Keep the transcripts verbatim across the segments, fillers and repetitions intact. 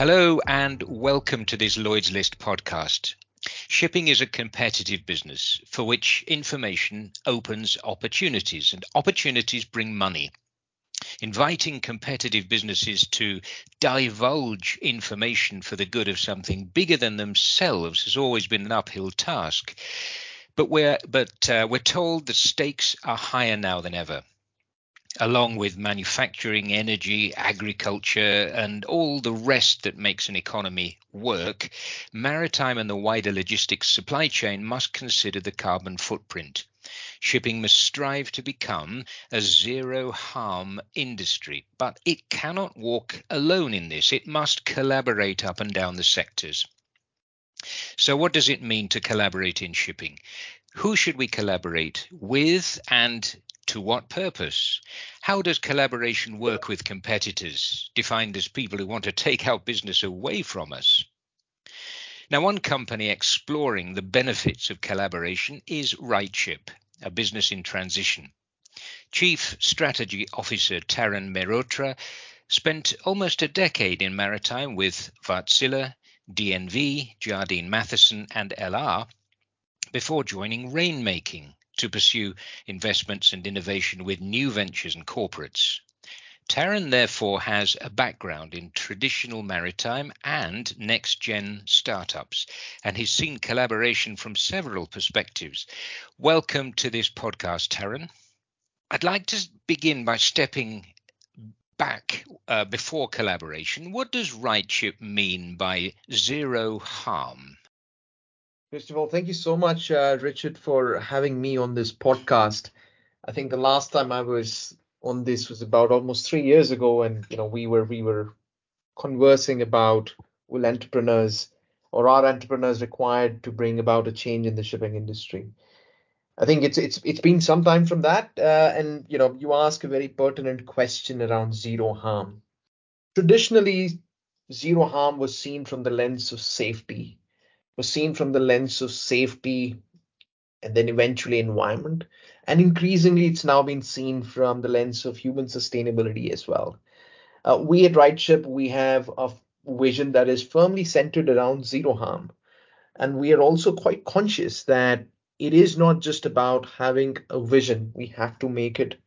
Hello and welcome to this Lloyd's List podcast. Shipping is a competitive business for which information opens opportunities, and opportunities bring money. Inviting competitive businesses to divulge information for the good of something bigger than themselves has always been an uphill task, but we're, but, uh, we're told the stakes are higher now than ever. Along with manufacturing, energy, agriculture, and all the rest that makes an economy work, maritime and the wider logistics supply chain must consider the carbon footprint. Shipping must strive to become a zero-harm industry, but it cannot walk alone in this. It must collaborate up and down the sectors. So what does it mean to collaborate in shipping? Who should we collaborate with, and to what purpose? How does collaboration work with competitors, defined as people who want to take our business away from us? Now, one company exploring the benefits of collaboration is RightShip, a business in transition. Chief Strategy Officer Tarun Mehrotra spent almost a decade in maritime with Vardzilla, D N V, Jardine Matheson, and L R before joining Rainmaking to pursue investments and innovation with new ventures and corporates. Tarun therefore has a background in traditional maritime and next-gen startups, and he's seen collaboration from several perspectives. Welcome to this podcast, Tarun. I'd like to begin by stepping back uh, before collaboration. What does RightShip mean by zero harm? First of all, thank you so much, uh, Richard, for having me on this podcast. I think the last time I was on this was about almost three years ago, and you know we were we were conversing about will entrepreneurs or are entrepreneurs required to bring about a change in the shipping industry. I think it's it's it's been some time from that, uh, and you know you ask a very pertinent question around zero harm. Traditionally, zero harm was seen from the lens of safety. was seen from the lens of safety and then eventually environment. And increasingly, it's now been seen from the lens of human sustainability as well. Uh, we at RightShip, we have a vision that is firmly centered around zero harm. And we are also quite conscious that it is not just about having a vision. We have to make it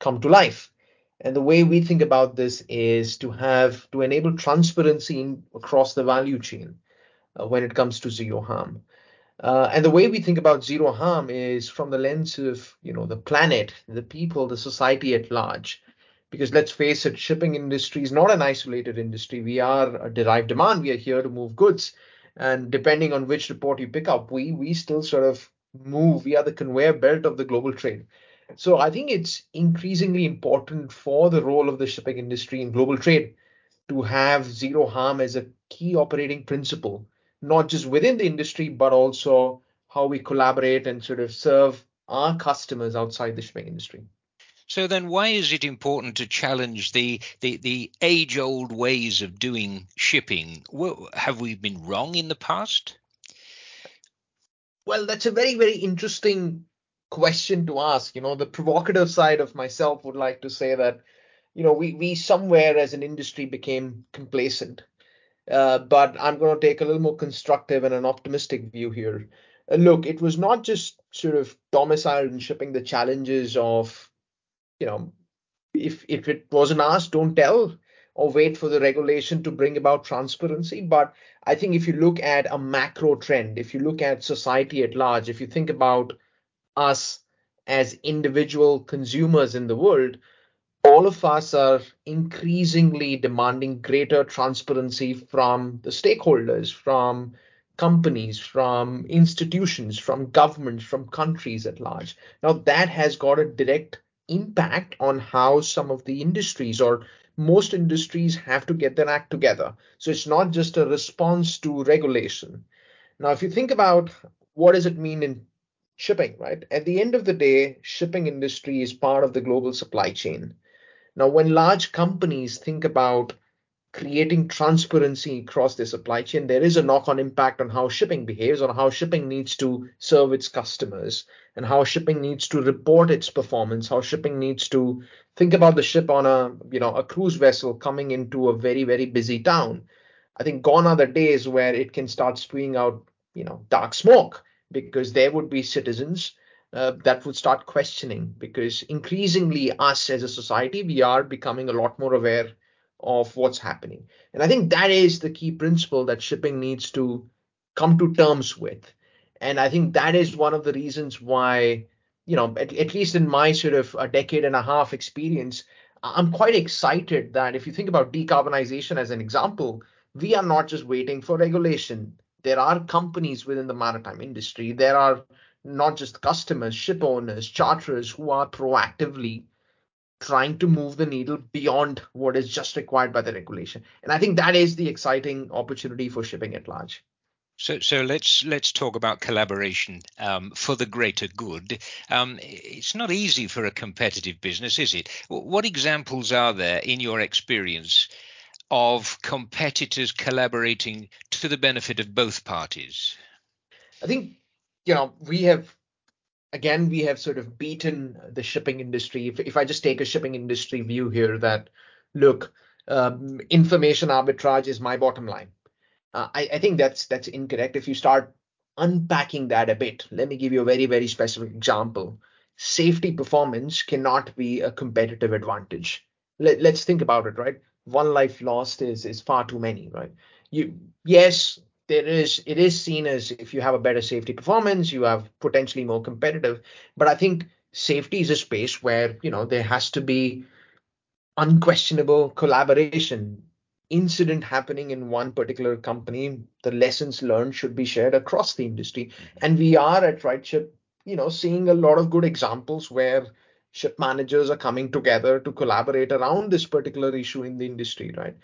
come to life. And the way we think about this is to have to enable transparency in, across the value chain when it comes to zero harm. Uh, and the way we think about zero harm is from the lens of, you know, the planet, the people, the society at large. Because let's face it, shipping industry is not an isolated industry. We are a derived demand. We are here to move goods. And depending on which report you pick up, we we still sort of move. We are the conveyor belt of the global trade. So I think it's increasingly important for the role of the shipping industry in global trade to have zero harm as a key operating principle, not just within the industry, but also how we collaborate and sort of serve our customers outside the shipping industry. So then why is it important to challenge the the, the age-old ways of doing shipping? Well, have we been wrong in the past? Well, that's a very, very interesting question to ask. You know, the provocative side of myself would like to say that, you know, we, we somewhere as an industry became complacent. Uh, but I'm going to take a little more constructive and an optimistic view here. Uh, look, it was not just sort of domiciled in shipping the challenges of, you know, if if it wasn't asked, don't tell, or wait for the regulation to bring about transparency. But I think if you look at a macro trend, if you look at society at large, if you think about us as individual consumers in the world, all of us are increasingly demanding greater transparency from the stakeholders, from companies, from institutions, from governments, from countries at large. Now, that has got a direct impact on how some of the industries or most industries have to get their act together. So it's not just a response to regulation. Now, if you think about what does it mean in shipping, right? At the end of the day, shipping industry is part of the global supply chain. Now, when large companies think about creating transparency across their supply chain, there is a knock-on impact on how shipping behaves, on how shipping needs to serve its customers, and how shipping needs to report its performance, how shipping needs to think about the ship on a, you know, a cruise vessel coming into a very, very busy town. I think gone are the days where it can start spewing out, you know, dark smoke, because there would be citizens uh, that would start questioning, because increasingly us as a society, we are becoming a lot more aware of what's happening. And I think that is the key principle that shipping needs to come to terms with. And I think that is one of the reasons why, you know, at, at least in my sort of a decade and a half experience, I'm quite excited that if you think about decarbonization as an example, we are not just waiting for regulation. There are companies within the maritime industry. There are not just customers, ship owners, charterers who are proactively trying to move the needle beyond what is just required by the regulation. And I think that is the exciting opportunity for shipping at large. So, so let's let's talk about collaboration um, for the greater good. Um, it's not easy for a competitive business, is it? What examples are there in your experience of competitors collaborating to the benefit of both parties? I think, you know, we have, again, we have sort of beaten the shipping industry. If, if I just take a shipping industry view here that, look, um, information arbitrage is my bottom line. Uh, I, I think that's that's incorrect. If you start unpacking that a bit, let me give you a very, very specific example. Safety performance cannot be a competitive advantage. Let, let's think about it, right? One life lost is is far too many, right? You, yes, there is. It is seen as if you have a better safety performance, you have potentially more competitive. But I think safety is a space where, you know, there has to be unquestionable collaboration. Incident happening in one particular company, the lessons learned should be shared across the industry. And we are at RightShip, you know, seeing a lot of good examples where ship managers are coming together to collaborate around this particular issue in the industry, right?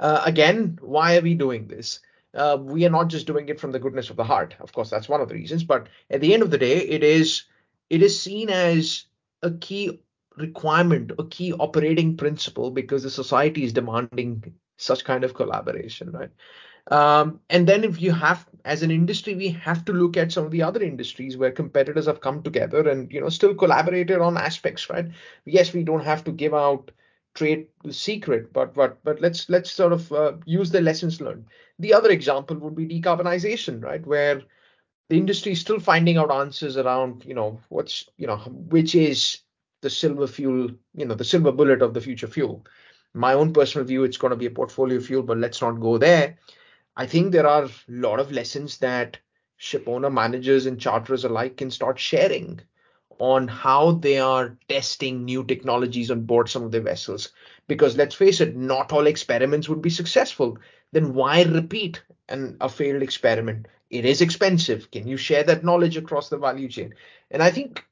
Uh, again, why are we doing this? Uh, we are not just doing it from the goodness of the heart. Of course, that's one of the reasons. But at the end of the day, it is it is seen as a key requirement, a key operating principle, because the society is demanding such kind of collaboration, right? Um, and then if you have, as an industry, we have to look at some of the other industries where competitors have come together and, you know, still collaborated on aspects, right? Yes, we don't have to give out trade secret, but but but let's let's sort of uh, use the lessons learned. The other example would be decarbonization, right? Where the industry is still finding out answers around, you know, what's, you know, which is the silver fuel, you know, the silver bullet of the future fuel. My own personal view, it's going to be a portfolio fuel, but let's not go there. I think there are a lot of lessons that ship owner managers and charterers alike can start sharing on how they are testing new technologies on board some of their vessels. Because let's face it, not all experiments would be successful. Then why repeat an, a failed experiment? It is expensive. Can you share that knowledge across the value chain? And I think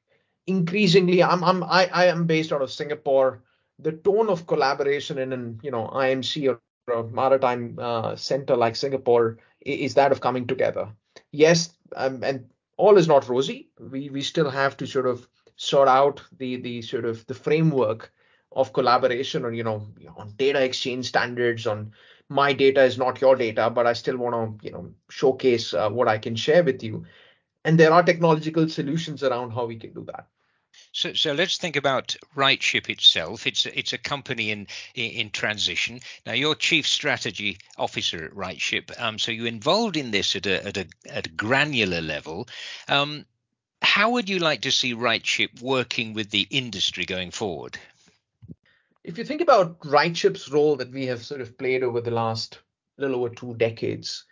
increasingly, I'm, I'm, I, I am based out of Singapore. The tone of collaboration in an, you know, I M C or a maritime uh, center like Singapore is that of coming together. Yes, um, and all is not rosy. We we still have to sort of sort out the the sort of the framework of collaboration on, you know, on data exchange standards, on my data is not your data, but I still want to, you know, showcase uh, what I can share with you. And there are technological solutions around how we can do that. So, so let's think about RightShip itself. It's it's a company in, in in transition. Now, you're chief strategy officer at RightShip, um, so you're involved in this at a at a, at a granular level. Um, how would you like to see RightShip working with the industry going forward? If you think about RightShip's role that we have sort of played over the last little over two decades,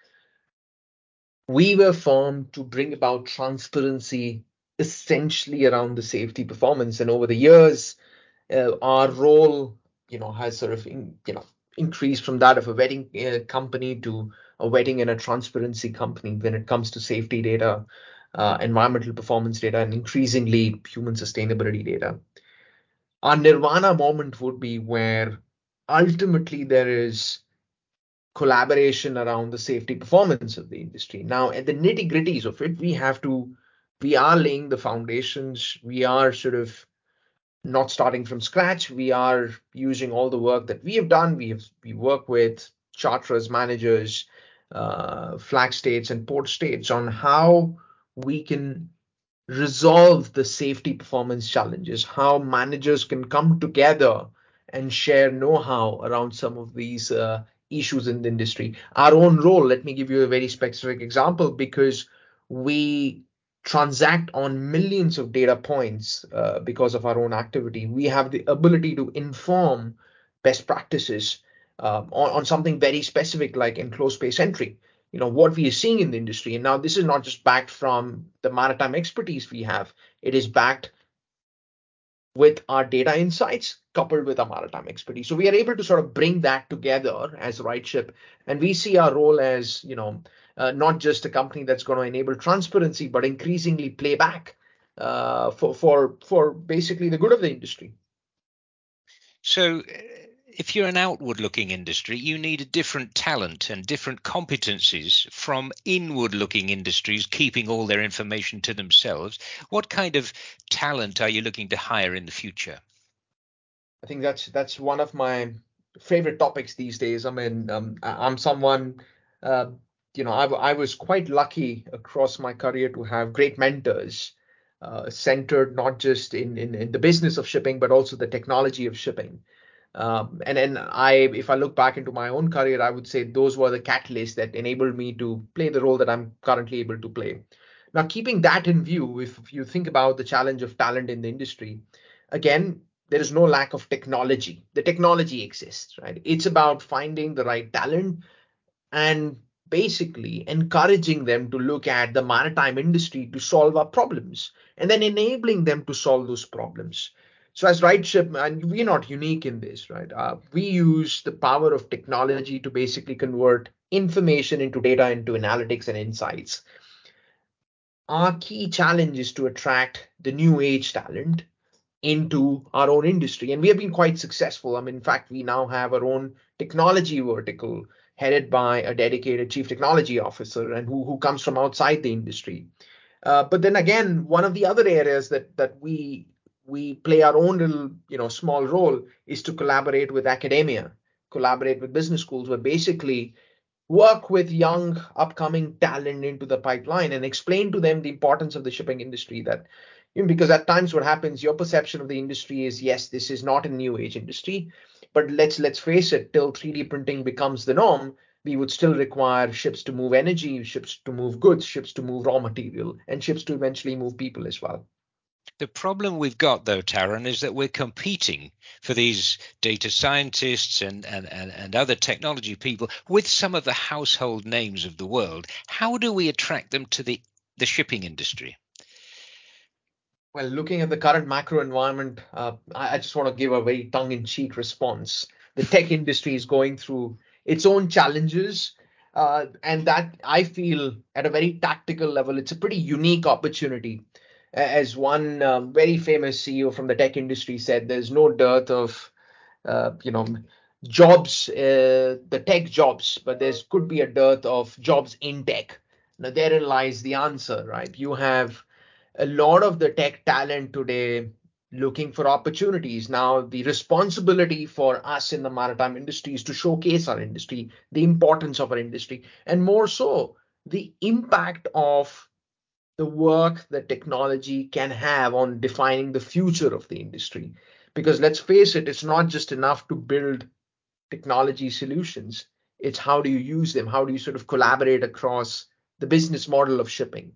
we were formed to bring about transparency essentially around the safety performance. And over the years, uh, our role, you know, has sort of, in, you know, increased from that of a vetting uh, company to a vetting and a transparency company when it comes to safety data, uh, environmental performance data, and increasingly human sustainability data. Our nirvana moment would be where ultimately there is collaboration around the safety performance of the industry. Now, at the nitty-gritties of it, we have to We are laying the foundations. We are sort of not starting from scratch. We are using all the work that we have done. We have we work with charterers, managers, uh, flag states and port states on how we can resolve the safety performance challenges, how managers can come together and share know-how around some of these uh, issues in the industry. Our own role, let me give you a very specific example, because we transact on millions of data points uh, because of our own activity. We have the ability to inform best practices uh, on, on something very specific like enclosed space entry. You know, what we are seeing in the industry, and now this is not just backed from the maritime expertise we have, it is backed with our data insights coupled with our maritime expertise. So we are able to sort of bring that together as RightShip. And we see our role as, you know, uh, not just a company that's going to enable transparency, but increasingly playback uh, for, for, for basically the good of the industry. So if you're an outward looking industry, you need a different talent and different competencies from inward looking industries, keeping all their information to themselves. What kind of talent are you looking to hire in the future? I think that's that's one of my favorite topics these days. I mean, um, I'm someone, uh, you know, I, I was quite lucky across my career to have great mentors uh, centered not just in, in, in the business of shipping, but also the technology of shipping. Um, and then I, if I look back into my own career, I would say those were the catalysts that enabled me to play the role that I'm currently able to play. Now, keeping that in view, if you think about the challenge of talent in the industry, again, there is no lack of technology. The technology exists, right? It's about finding the right talent and basically encouraging them to look at the maritime industry to solve our problems and then enabling them to solve those problems. So as RightShip, and we're not unique in this, right? Uh, we use the power of technology to basically convert information into data, into analytics and insights. Our key challenge is to attract the new age talent into our own industry. And we have been quite successful. I mean, in fact, we now have our own technology vertical headed by a dedicated chief technology officer and who, who comes from outside the industry. Uh, but then again, one of the other areas that that we we play our own little, you know, small role is to collaborate with academia, collaborate with business schools, where basically work with young upcoming talent into the pipeline and explain to them the importance of the shipping industry. That, you know, because at times what happens, your perception of the industry is, yes, this is not a new age industry, but let's let's face it, till three D printing becomes the norm, we would still require ships to move energy, ships to move goods, ships to move raw material, and ships to eventually move people as well. The problem we've got, though, Tarun, is that we're competing for these data scientists and, and, and, and other technology people with some of the household names of the world. How do we attract them to the, the shipping industry? Well, looking at the current macro environment, uh, I, I just want to give a very tongue-in-cheek response. The tech industry is going through its own challenges. Uh, and that, I feel, at a very tactical level, it's a pretty unique opportunity. As one uh, very famous C E O from the tech industry said, there's no dearth of, uh, you know, jobs, uh, the tech jobs, but there could be a dearth of jobs in tech. Now, therein lies the answer, right? You have a lot of the tech talent today looking for opportunities. Now, the responsibility for us in the maritime industry is to showcase our industry, the importance of our industry, and more so, the impact of the work that technology can have on defining the future of the industry. Because let's face it, it's not just enough to build technology solutions. It's how do you use them? How do you sort of collaborate across the business model of shipping?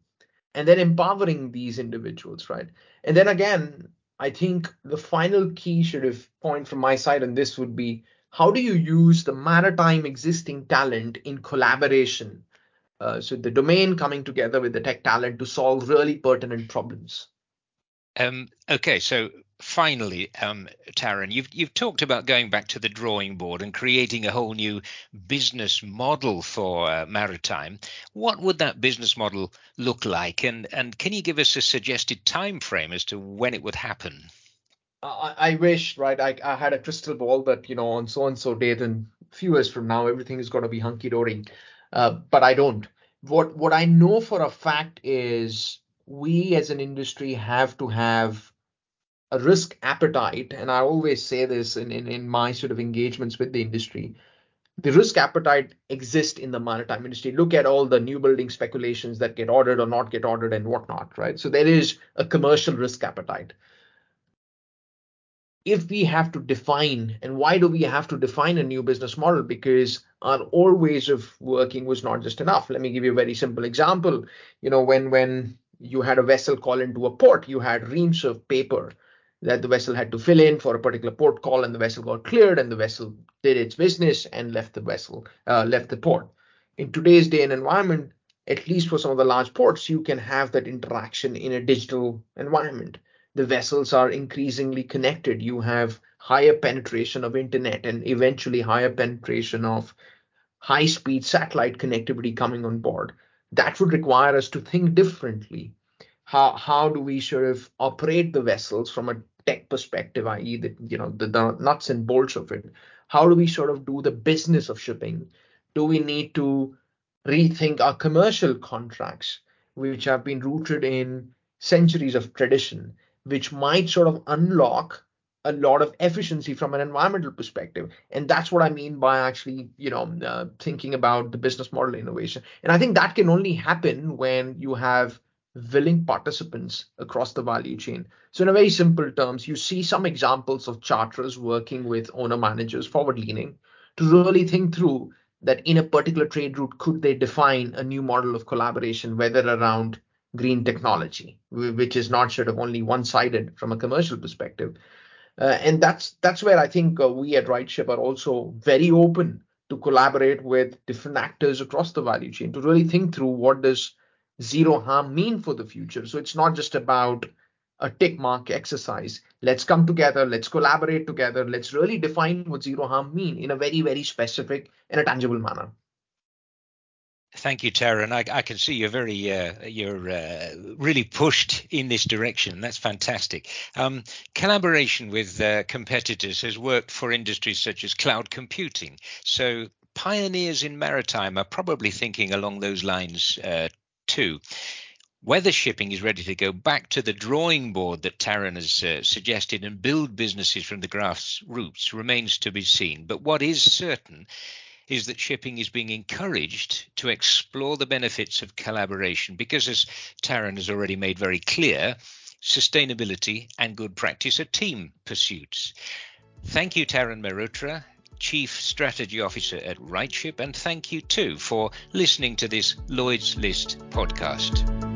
And then empowering these individuals, right? And then again, I think the final key sort of point from my side on this would be, how do you use the maritime existing talent in collaboration? Uh, so the domain coming together with the tech talent to solve really pertinent problems. Um, OK, so finally, um, Tarun, you've, you've talked about going back to the drawing board and creating a whole new business model for uh, maritime. What would that business model look like? And, and can you give us a suggested time frame as to when it would happen? I, I wish, right, I, I had a crystal ball, but, you know, on so-and-so date and a few years from now, everything is going to be hunky-dory. Uh, but I don't. What what I know for a fact is we as an industry have to have a risk appetite. And I always say this in, in, in my sort of engagements with the industry. The risk appetite exists in the maritime industry. Look at all the new building speculations that get ordered or not get ordered and whatnot, right? So there is a commercial risk appetite. if we have to define, and why do we have to define a new business model? Because our old ways of working was not just enough. Let me give you a very simple example. You know, when when you had a vessel call into a port, you had reams of paper that the vessel had to fill in for a particular port call, and the vessel got cleared, and the vessel did its business and left the vessel, uh, left the port. In today's day and environment, at least for some of the large ports, you can have that interaction in a digital environment. The vessels are increasingly connected. You have higher penetration of internet and eventually higher penetration of high-speed satellite connectivity coming on board. That would require us to think differently. How how do we sort of operate the vessels from a tech perspective, that is the, you know, the, the nuts and bolts of it? How do we sort of do the business of shipping? Do we need to rethink our commercial contracts, which have been rooted in centuries of tradition, which might sort of unlock a lot of efficiency from an environmental perspective? And that's what I mean by actually, you know, uh, thinking about the business model innovation. And I think that can only happen when you have willing participants across the value chain. So in a very simple terms, you see some examples of charters working with owner managers, forward leaning, to really think through that in a particular trade route, could they define a new model of collaboration, whether around green technology, which is not sort of only one-sided from a commercial perspective. Uh, and that's that's where I think uh, we at RightShip are also very open to collaborate with different actors across the value chain to really think through what does zero harm mean for the future. So it's not just about a tick mark exercise. Let's come together, let's collaborate together, let's really define what zero harm mean in a very, very specific and a tangible manner. Thank you, Tarun. I, I can see you're very, uh, you're uh, really pushed in this direction. That's fantastic. Um, collaboration with uh, competitors has worked for industries such as cloud computing. So pioneers in maritime are probably thinking along those lines uh, too. Whether shipping is ready to go back to the drawing board that Tarun has uh, suggested and build businesses from the grassroots remains to be seen. But what is certain is that shipping is being encouraged to explore the benefits of collaboration because, as Tarun has already made very clear, sustainability and good practice are team pursuits. Thank you, Tarun Mehrotra, Chief Strategy Officer at RightShip, and thank you too for listening to this Lloyd's List podcast.